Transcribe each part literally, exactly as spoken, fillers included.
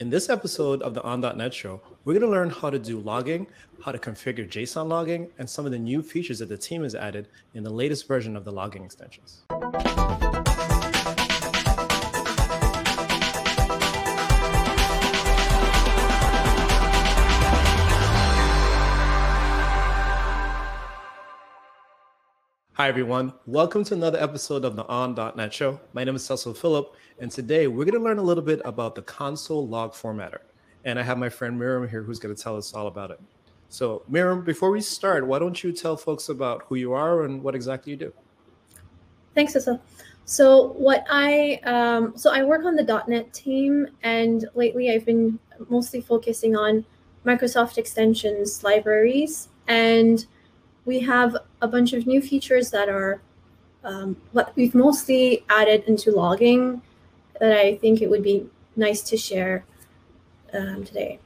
In this episode of the On dot net Show, we're going to learn how to do logging, how to configure JSON logging, and some of the new features that the team has added in the latest version of the logging extensions. Hi, everyone. Welcome to another episode of the On dot net Show. My name is Cecil Phillip, and today we're going to learn a little bit about the console log formatter. And I have my friend Maryam here who's going to tell us all about it. So, Maryam, before we start, why don't you tell folks about who you are and what exactly you do? Thanks, Cecil. So what I um, so I work on the dot net team, and lately I've been mostly focusing on Microsoft Extensions libraries, and we have a bunch of new features that are um, what we've mostly added into logging that I think it would be nice to share um, today.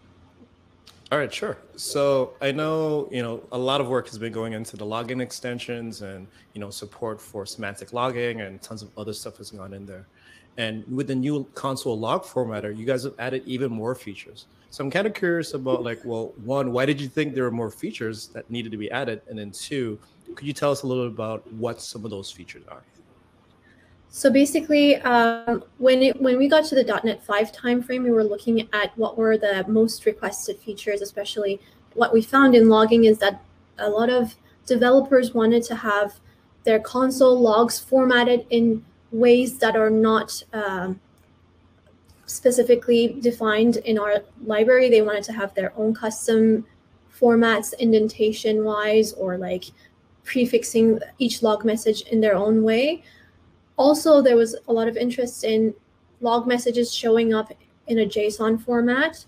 All right, sure. So I know, you know, a lot of work has been going into the logging extensions and, you know, support for semantic logging and tons of other stuff has gone in there. And with the new console log formatter, you guys have added even more features. So I'm kind of curious about, like, well, one, why did you think there were more features that needed to be added? And then two, could you tell us a little bit about what some of those features are? So basically, um, when it, when we got to the dot net five timeframe, we were looking at what were the most requested features, especially what we found in logging is that a lot of developers wanted to have their console logs formatted in ways that are not um, specifically defined in our library. They wanted to have their own custom formats, indentation wise, or like prefixing each log message in their own way. Also, there was a lot of interest in log messages showing up in a JSON format.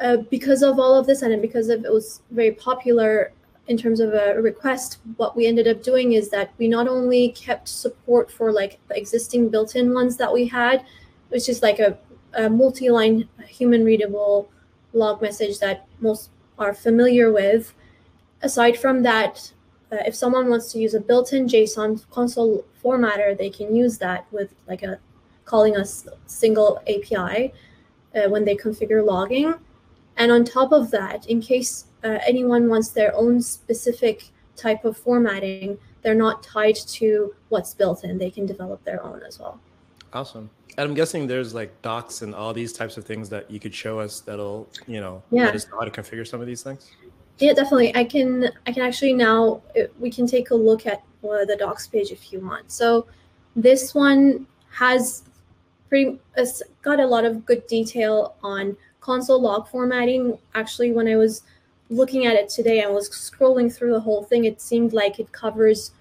Uh, because of all of this, and because of it was very popular in terms of a request, what we ended up doing is that we not only kept support for like the existing built-in ones that we had, which is like a, a multi-line human readable log message that most are familiar with. Aside from that, uh, if someone wants to use a built-in JSON console formatter, they can use that with like a calling a single A P I uh, when they configure logging. And on top of that, in case uh, anyone wants their own specific type of formatting, they're not tied to what's built in. They can develop their own as well. Awesome. And I'm guessing there's like docs and all these types of things that you could show us that'll, you know, yeah. Let us know how to configure some of these things. Yeah, definitely. I can I can actually now, we can take a look at uh, the docs page if you want. So this one has pretty, it's got a lot of good detail on console log formatting. Actually, when I was looking at it today, I was scrolling through the whole thing. It seemed like it covers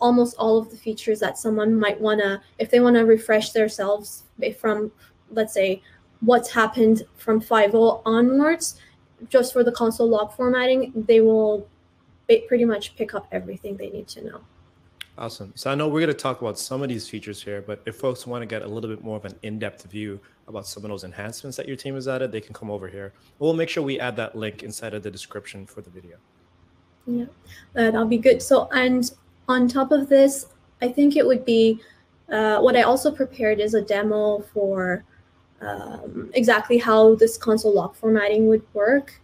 almost all of the features that someone might want to, if they want to refresh themselves from, let's say, what's happened from five point oh onwards, just for the console log formatting, they will pretty much pick up everything they need to know. Awesome. So I know we're going to talk about some of these features here, but if folks want to get a little bit more of an in-depth view about some of those enhancements that your team has added, they can come over here. We'll make sure we add that link inside of the description for the video. Yeah, uh, that'll be good. So, and on top of this, I think it would be, uh, what I also prepared is a demo for um, exactly how this console log formatting would work.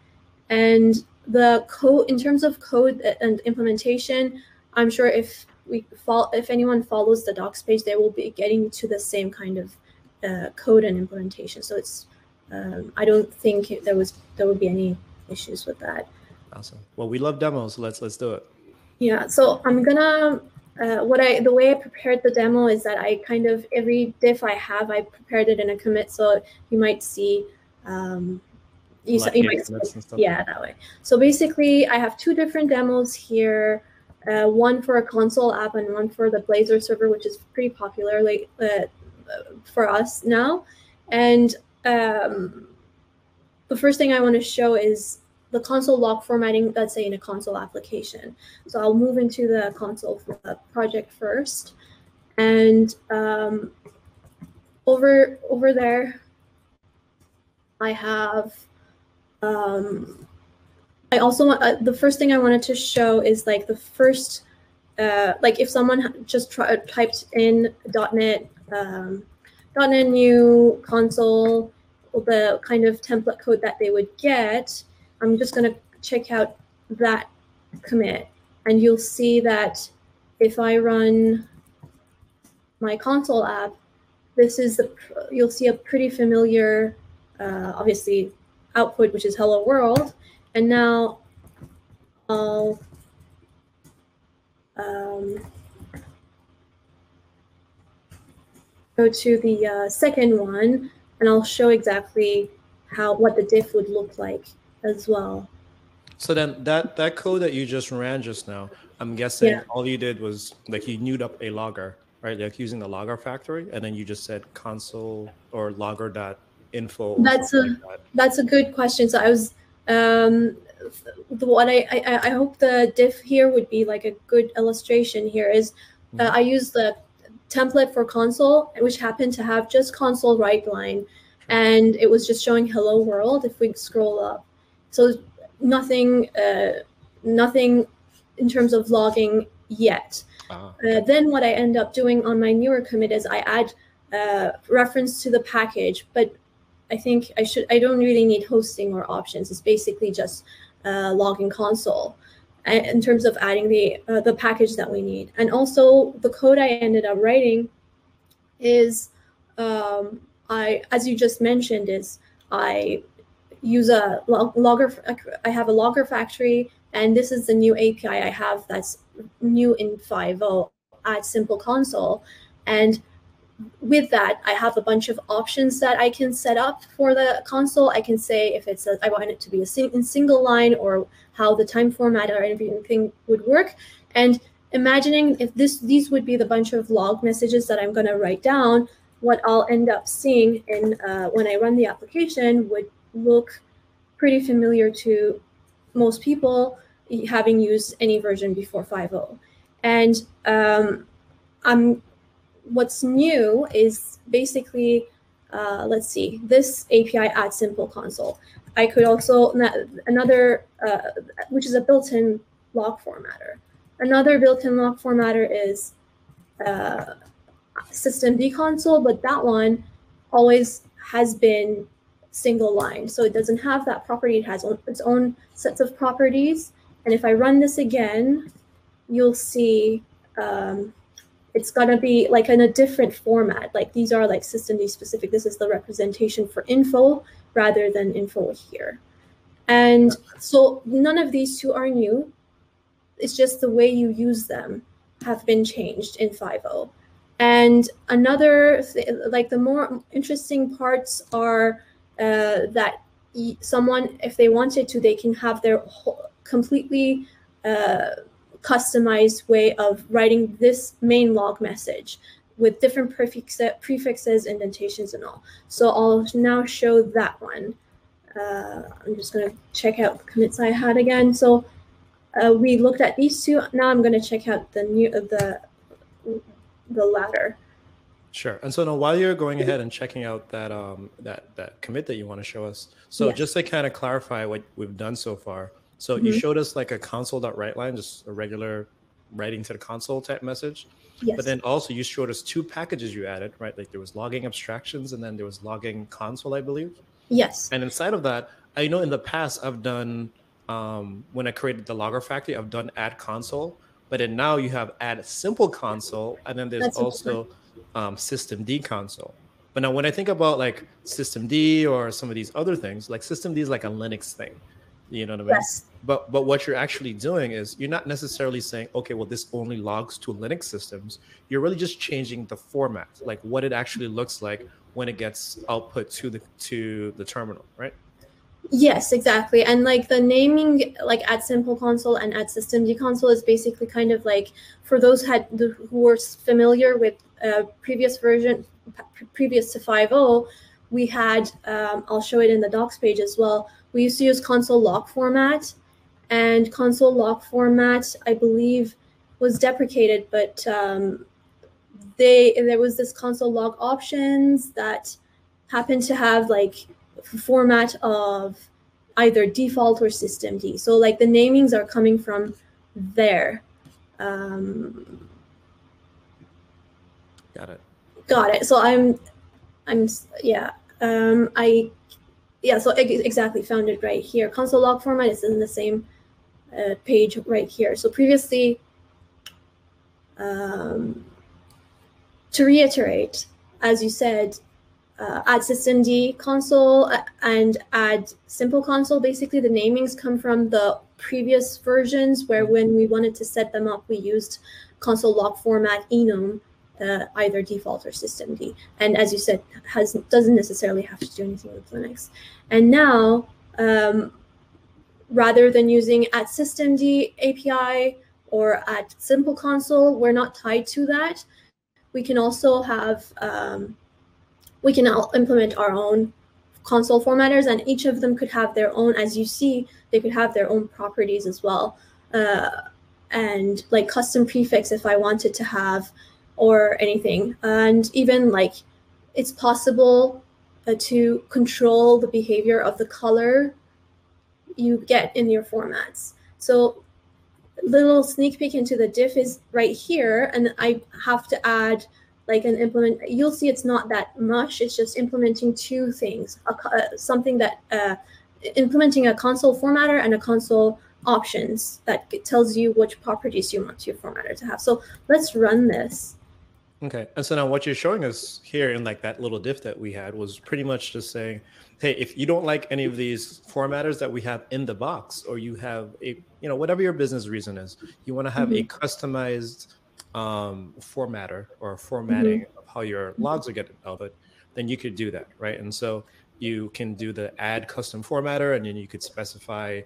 And the code, in terms of code and implementation, I'm sure if we follow, if anyone follows the docs page, they will be getting to the same kind of uh, code and implementation. So it's, um, I don't think there was there would be any issues with that. Awesome. Well, we love demos, so let's let's do it. Yeah. So I'm gonna uh, what I the way I prepared the demo is that I kind of every diff I have, I prepared it in a commit. So you might see. Um, you, like you might see yeah, that way. So basically, I have two different demos here. Uh, one for a console app and one for the Blazor server, which is pretty popular like, uh, for us now. And um, the first thing I want to show is the console log formatting, let's say in a console application. So I'll move into the console project first. And um, over, over there, I have, um, I also want, uh, the first thing I wanted to show is like the first, uh, like if someone just try, typed in .NET, um, .NET new console the kind of template code that they would get, I'm just going to check out that commit. And you'll see that if I run my console app, this is the, you'll see a pretty familiar, uh, obviously, output, which is hello world. And now I'll um, go to the uh, second one, and I'll show exactly how what the diff would look like as well. So then that, that code that you just ran just now, I'm guessing yeah. all you did was like you newed up a logger, right? Like using the logger factory, and then you just said console or logger dot info. That's a like that. that's a good question. So I was um, the, what I, I I hope the diff here would be like a good illustration. Here is uh, mm-hmm. I used the template for console, which happened to have just console right line, and it was just showing hello world. If we scroll up, so. Nothing, uh, nothing in terms of logging yet. Ah. Uh, then what I end up doing on my newer commit is I add uh, reference to the package, but I think I should. I don't really need hosting or options. It's basically just uh, logging console in terms of adding the uh, the package that we need. And also the code I ended up writing is um, I, as you just mentioned, is I. use a logger. I have a logger factory, and this is the new A P I I have that's new in five point oh at SimpleConsole. And with that, I have a bunch of options that I can set up for the console. I can say if it's a, I want it to be a sing, in single line, or how the time format or anything would work. And imagining if this these would be the bunch of log messages that I'm going to write down, what I'll end up seeing in uh, when I run the application would look pretty familiar to most people having used any version before five point oh. And um, I'm, what's new is basically, uh, let's see, this A P I at SimpleConsole. I could also, another, uh, which is a built-in log formatter. Another built-in log formatter is uh, systemd console, but that one always has been single line, so it doesn't have that property. It has its own sets of properties. And if I run this again, you'll see um, it's gonna be like in a different format. Like these are like systemd specific. This is the representation for info rather than info here. And so none of these two are new. It's just the way you use them have been changed in five point oh. And another, like the more interesting parts are Uh, that e someone, if they wanted to, they can have their whole, completely uh, customized way of writing this main log message with different prefix prefixes, indentations, and all. So I'll now show that one. Uh, I'm just going to check out the commits I had again. So uh, we looked at these two. Now I'm going to check out the new uh, the the latter. Sure. And so now while you're going ahead and checking out that um, that that commit that you want to show us, so yeah. just to kind of clarify what we've done so far. So mm-hmm. you showed us like a console dot write line, just a regular writing to the console type message. Yes. But then also you showed us two packages you added, right? Like there was logging abstractions and then there was logging console, I believe. Yes. And inside of that, I know in the past I've done, um, when I created the logger factory, I've done add console, but then now you have add simple console. And then there's That's also... Um, systemd console. But now when I think about like systemd or some of these other things, like systemd is like a Linux thing, you know what I mean? Yes. But but what you're actually doing is you're not necessarily saying, okay, well, this only logs to Linux systems. You're really just changing the format, like what it actually looks like when it gets output to the to the terminal, right? Yes, exactly. And like the naming, like at SimpleConsole and at systemd console is basically kind of like for those had, who were familiar with Uh, previous version, previous to five point oh, we had, um, I'll show it in the docs page as well, we used to use console log format, and console log format, I believe, was deprecated, but um, they there was this console log options that happened to have like format of either default or systemd. So like the namings are coming from there. Um, Got it. Got it. So I'm, I'm, yeah. Um, I yeah, so it, exactly, found it right here. Console log format is in the same uh, page right here. So previously, um, to reiterate, as you said, uh, add systemd console and add simple console. Basically, the namings come from the previous versions where when we wanted to set them up, we used console log format enum, uh, either default or systemd. And as you said, has doesn't necessarily have to do anything with Linux. And now, um, rather than using at systemd A P I or at simple console, we're not tied to that. We can also have, um, we can all implement our own console formatters, and each of them could have their own, as you see, they could have their own properties as well. Uh, and like custom prefix if I wanted to have or anything. And even like it's possible uh, to control the behavior of the color you get in your formats. So little sneak peek into the diff is right here, and I have to add like an implement. You'll see it's not that much. It's just implementing two things, a, uh, something that uh, implementing a console formatter and a console options that tells you which properties you want your formatter to have. So let's run this. Okay, and so now what you're showing us here in like that little diff that we had was pretty much just saying, hey, if you don't like any of these formatters that we have in the box, or you have a, you know, whatever your business reason is, you want to have mm-hmm. a customized um, formatter or formatting mm-hmm. of how your logs are getting output, then you could do that, right? And so you can do the add custom formatter, and then you could specify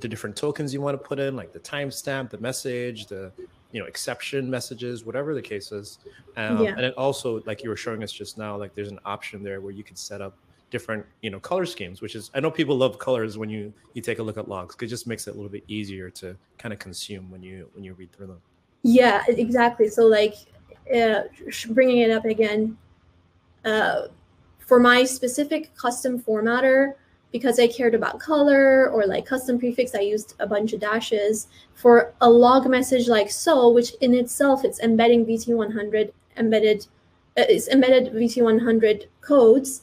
the different tokens you want to put in, like the timestamp, the message, the, you know, exception messages, whatever the case is. Um, yeah. And it also, like you were showing us just now, like there's an option there where you can set up different, you know, color schemes, which is, I know people love colors when you, you take a look at logs, because it just makes it a little bit easier to kind of consume when you, when you read through them. Yeah, exactly. So like uh, bringing it up again, uh, for my specific custom formatter, because I cared about color or like custom prefix, I used a bunch of dashes. For a log message like so, which in itself, it's embedding V T one hundred embedded, it's embedded V T one hundred codes.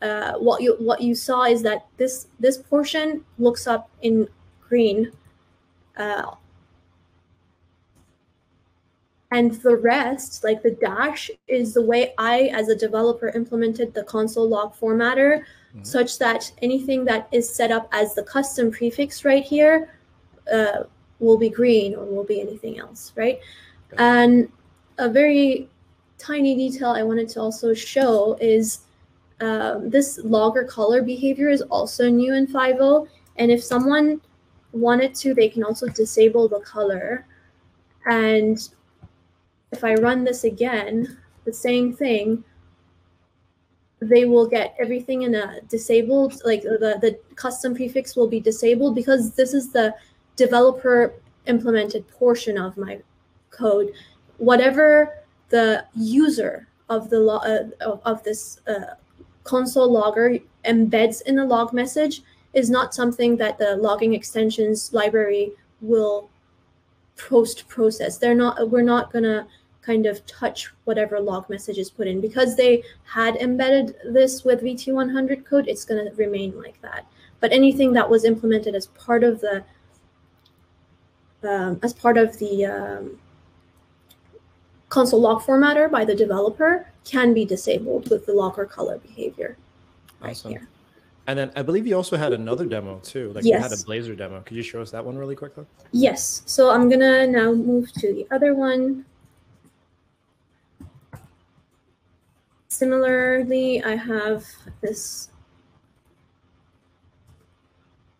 Uh, what you what you saw is that this this portion looks up in green, uh, and the rest, like the dash, is the way I, as a developer, implemented the console log formatter. Mm-hmm. Such that anything that is set up as the custom prefix right here uh, will be green or will be anything else, right? Okay. And a very tiny detail I wanted to also show is um, this logger color behavior is also new in five point oh. And if someone wanted to, they can also disable the color. And if I run this again, the same thing, they will get everything in a disabled, like the, the custom prefix will be disabled, because this is the developer implemented portion of my code. Whatever the user of the log, uh, of, of this uh, console logger embeds in a log message is not something that the logging extensions library will post-process. They're not, we're not gonna kind of touch whatever log message is put in, because they had embedded this with V T one hundred code. It's going to remain like that. But anything that was implemented as part of the um, as part of the um, console log formatter by the developer can be disabled with the logger color behavior. Awesome. Right here. And then I believe you also had another demo too. Like yes. You had a Blazor demo. Could you show us that one really quickly? Yes. So I'm gonna now move to the other one. Similarly, I have this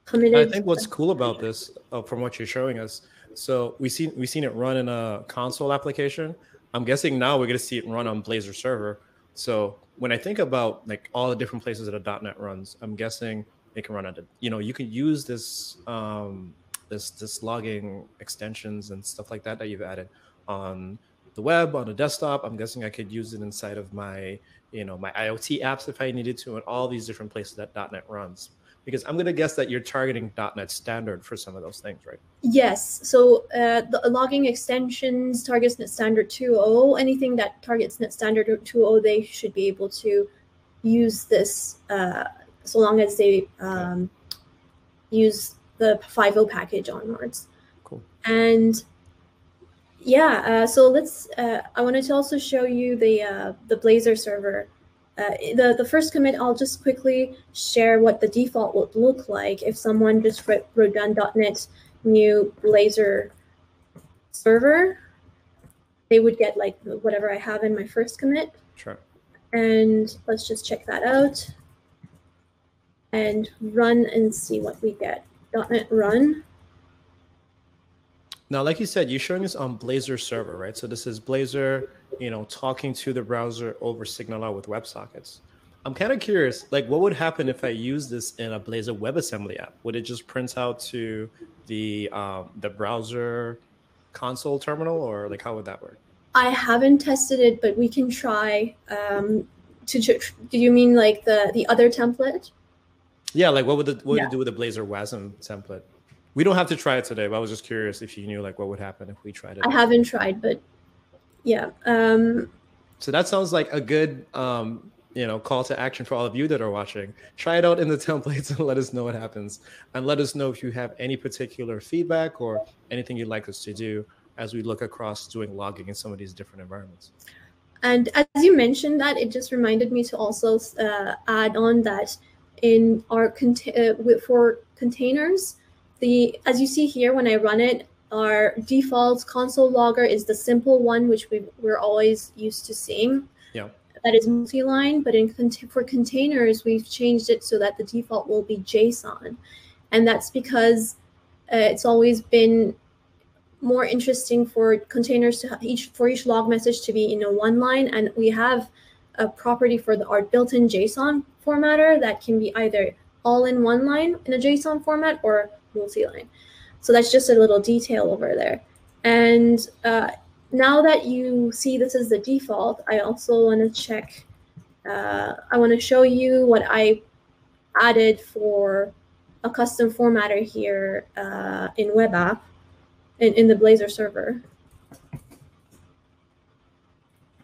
committed. I think what's cool about this, uh, from what you're showing us, so we see we seen it run in a console application. I'm guessing now we're going to see it run on Blazor server. So when I think about like all the different places that a dot net runs, I'm guessing it can run on. You know, you can use this um, this this logging extensions and stuff like that that you've added on the web, on a desktop. I'm guessing I could use it inside of my, you know, my IoT apps if I needed to, and all these different places that dot net runs, because I'm going to guess that you're targeting dot net standard for some of those things, right? Yes. So uh, the logging extensions targets Net Standard two point oh. Anything that targets Net Standard two point oh, they should be able to use this uh, so long as they um, use the five point oh package onwards. Cool. And yeah, uh, so let's. Uh, I wanted to also show you the uh, the Blazor server. Uh, the the first commit, I'll just quickly share what the default would look like if someone just wrote, wrote down .dot net new Blazor server. They would get like whatever I have in my first commit. Sure. And let's just check that out and run and see what we get. .dot net run. Now, like you said, you're showing us on Blazor server, right? So this is Blazor, you know, talking to the browser over SignalR with WebSockets. I'm kind of curious, like, what would happen if I use this in a Blazor WebAssembly app? Would it just print out to the um, the browser console terminal, or like, how would that work? I haven't tested it, but we can try. Um, to do you mean like the the other template? Yeah, like what would the what would yeah. you do with the Blazor W A S M template? We don't have to try it today, but I was just curious if you knew like what would happen if we tried it. I haven't tried, but yeah. Um, so that sounds like a good um, you know, call to action for all of you that are watching. Try it out in the templates and let us know what happens. And let us know if you have any particular feedback or anything you'd like us to do as we look across doing logging in some of these different environments. And as you mentioned that, it just reminded me to also uh, add on that in our cont uh, for containers, the, as you see here, when I run it, our default console logger is the simple one, which we, we're always used to seeing. Yeah. That is multi-line, but in cont for containers, we've changed it so that the default will be JSON. And that's because uh, it's always been more interesting for containers to have each, for each log message to be in a one line. And we have a property for the, our built-in JSON formatter that can be either all in one line in a JSON format or multi-line. So that's just a little detail over there. And uh, now that you see this is the default, I also want to check, uh, I want to show you what I added for a custom formatter here uh, in web app, in, in the Blazor server.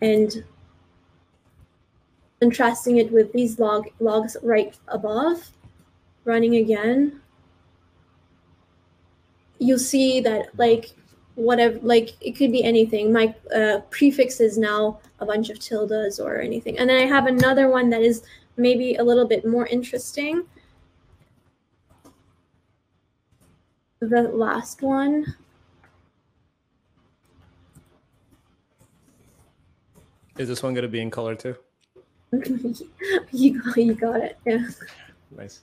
And contrasting it with these log logs right above, running again. You'll see that, like, whatever, like, it could be anything. My uh, prefix is now a bunch of tildes or anything. And then I have another one that is maybe a little bit more interesting. The last one. Is this one going to be in color too? you, you got it, yeah. Nice.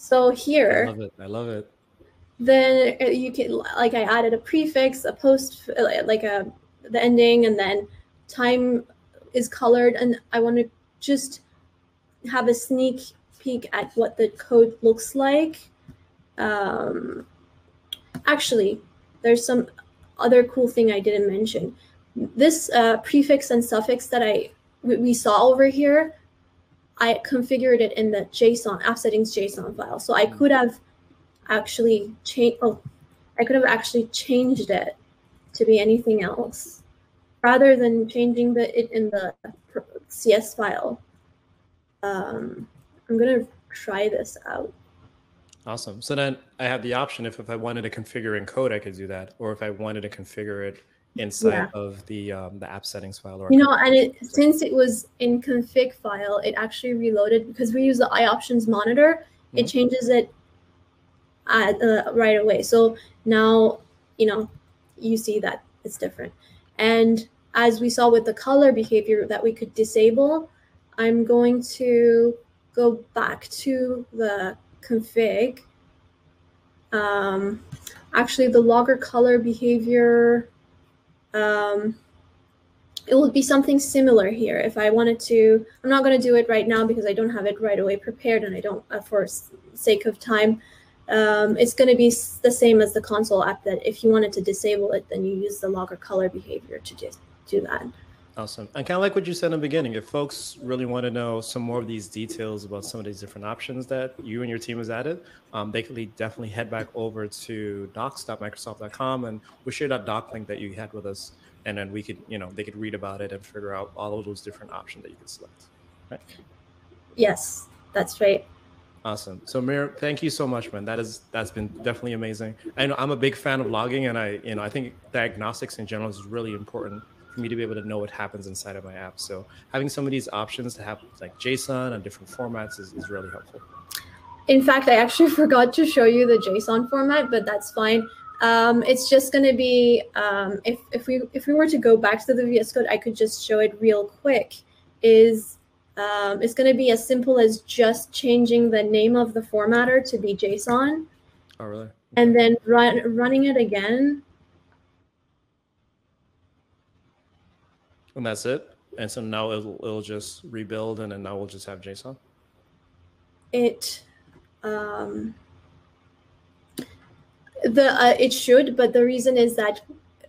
So here, I love it. I love it. Then you can, like, I added a prefix, a post, like a the ending, and then time is colored. And I want to just have a sneak peek at what the code looks like. Um, actually, there's some other cool thing I didn't mention. This uh, prefix and suffix that I we saw over here, I configured it in the JSON app settings JSON file, so I could have actually changed. Oh, I could have actually changed it to be anything else, rather than changing the it in the C S file. Um, I'm gonna try this out. Awesome. So then I have the option if if I wanted to configure in code, I could do that, or if I wanted to configure it inside yeah. of the um, the app settings file, or you know, and it, since it was in config file, it actually reloaded because we use the iOptions monitor. Mm-hmm. It changes it at, uh, right away. So now you know you see that it's different. And as we saw with the color behavior that we could disable, I'm going to go back to the config. Um, actually, the logger color behavior. Um, it will be something similar here if I wanted to. I'm not going to do it right now because I don't have it right away prepared, and I don't, uh, for sake of time, um, it's going to be the same as the console app, that if you wanted to disable it, then you use the logger color behavior to just do that. Awesome. And kind of like what you said in the beginning, if folks really want to know some more of these details about some of these different options that you and your team has added, um, they could definitely head back over to docs dot microsoft dot com, and we'll share that doc link that you had with us, and then we could, you know, they could read about it and figure out all of those different options that you could select. Right? Yes, that's right. Awesome. So Maryam, thank you so much, man. That is, that's been definitely amazing. I know I'm a big fan of logging, and I, you know, I think diagnostics in general is really important for me to be able to know what happens inside of my app. So having some of these options to have like JSON and different formats is, is really helpful. In fact, I actually forgot to show you the JSON format, but that's fine. Um, it's just going to be, um, if, if we if we were to go back to the V S Code, I could just show it real quick. Is um, it's going to be as simple as just changing the name of the formatter to be JSON. Oh, really? And then run, running it again. And that's it. And so now it'll, it'll just rebuild, and then now we'll just have JSON. It... Um, the uh, it should, but the reason is that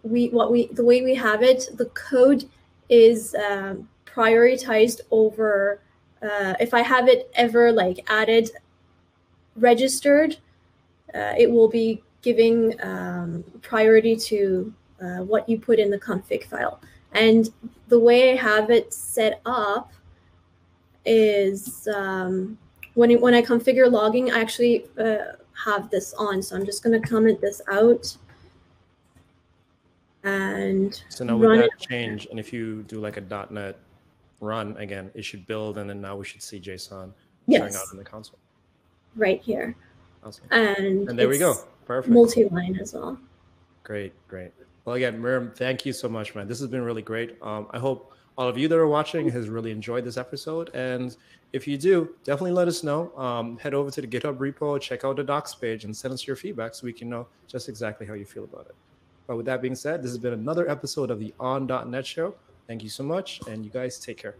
we what we the way we have it, the code is um, prioritized over. Uh, if I have it ever like added, registered, uh, it will be giving um, priority to uh, what you put in the config file. And the way I have it set up is. Um, When, it, when I configure logging, I actually uh, have this on. So I'm just going to comment this out and so now we got change. And if you do like a dot net run again, it should build. And then now we should see JSON yes. showing out in the console. Right here. Awesome. And, and there we go. Perfect. Multi-line as well. Great, great. Well, again, Maryam, thank you so much, man. This has been really great. Um, I hope all of you that are watching has really enjoyed this episode. And if you do, definitely let us know. Um, head over to the GitHub repo, check out the docs page, and send us your feedback so we can know just exactly how you feel about it. But with that being said, this has been another episode of the On dot net Show. Thank you so much, and you guys take care.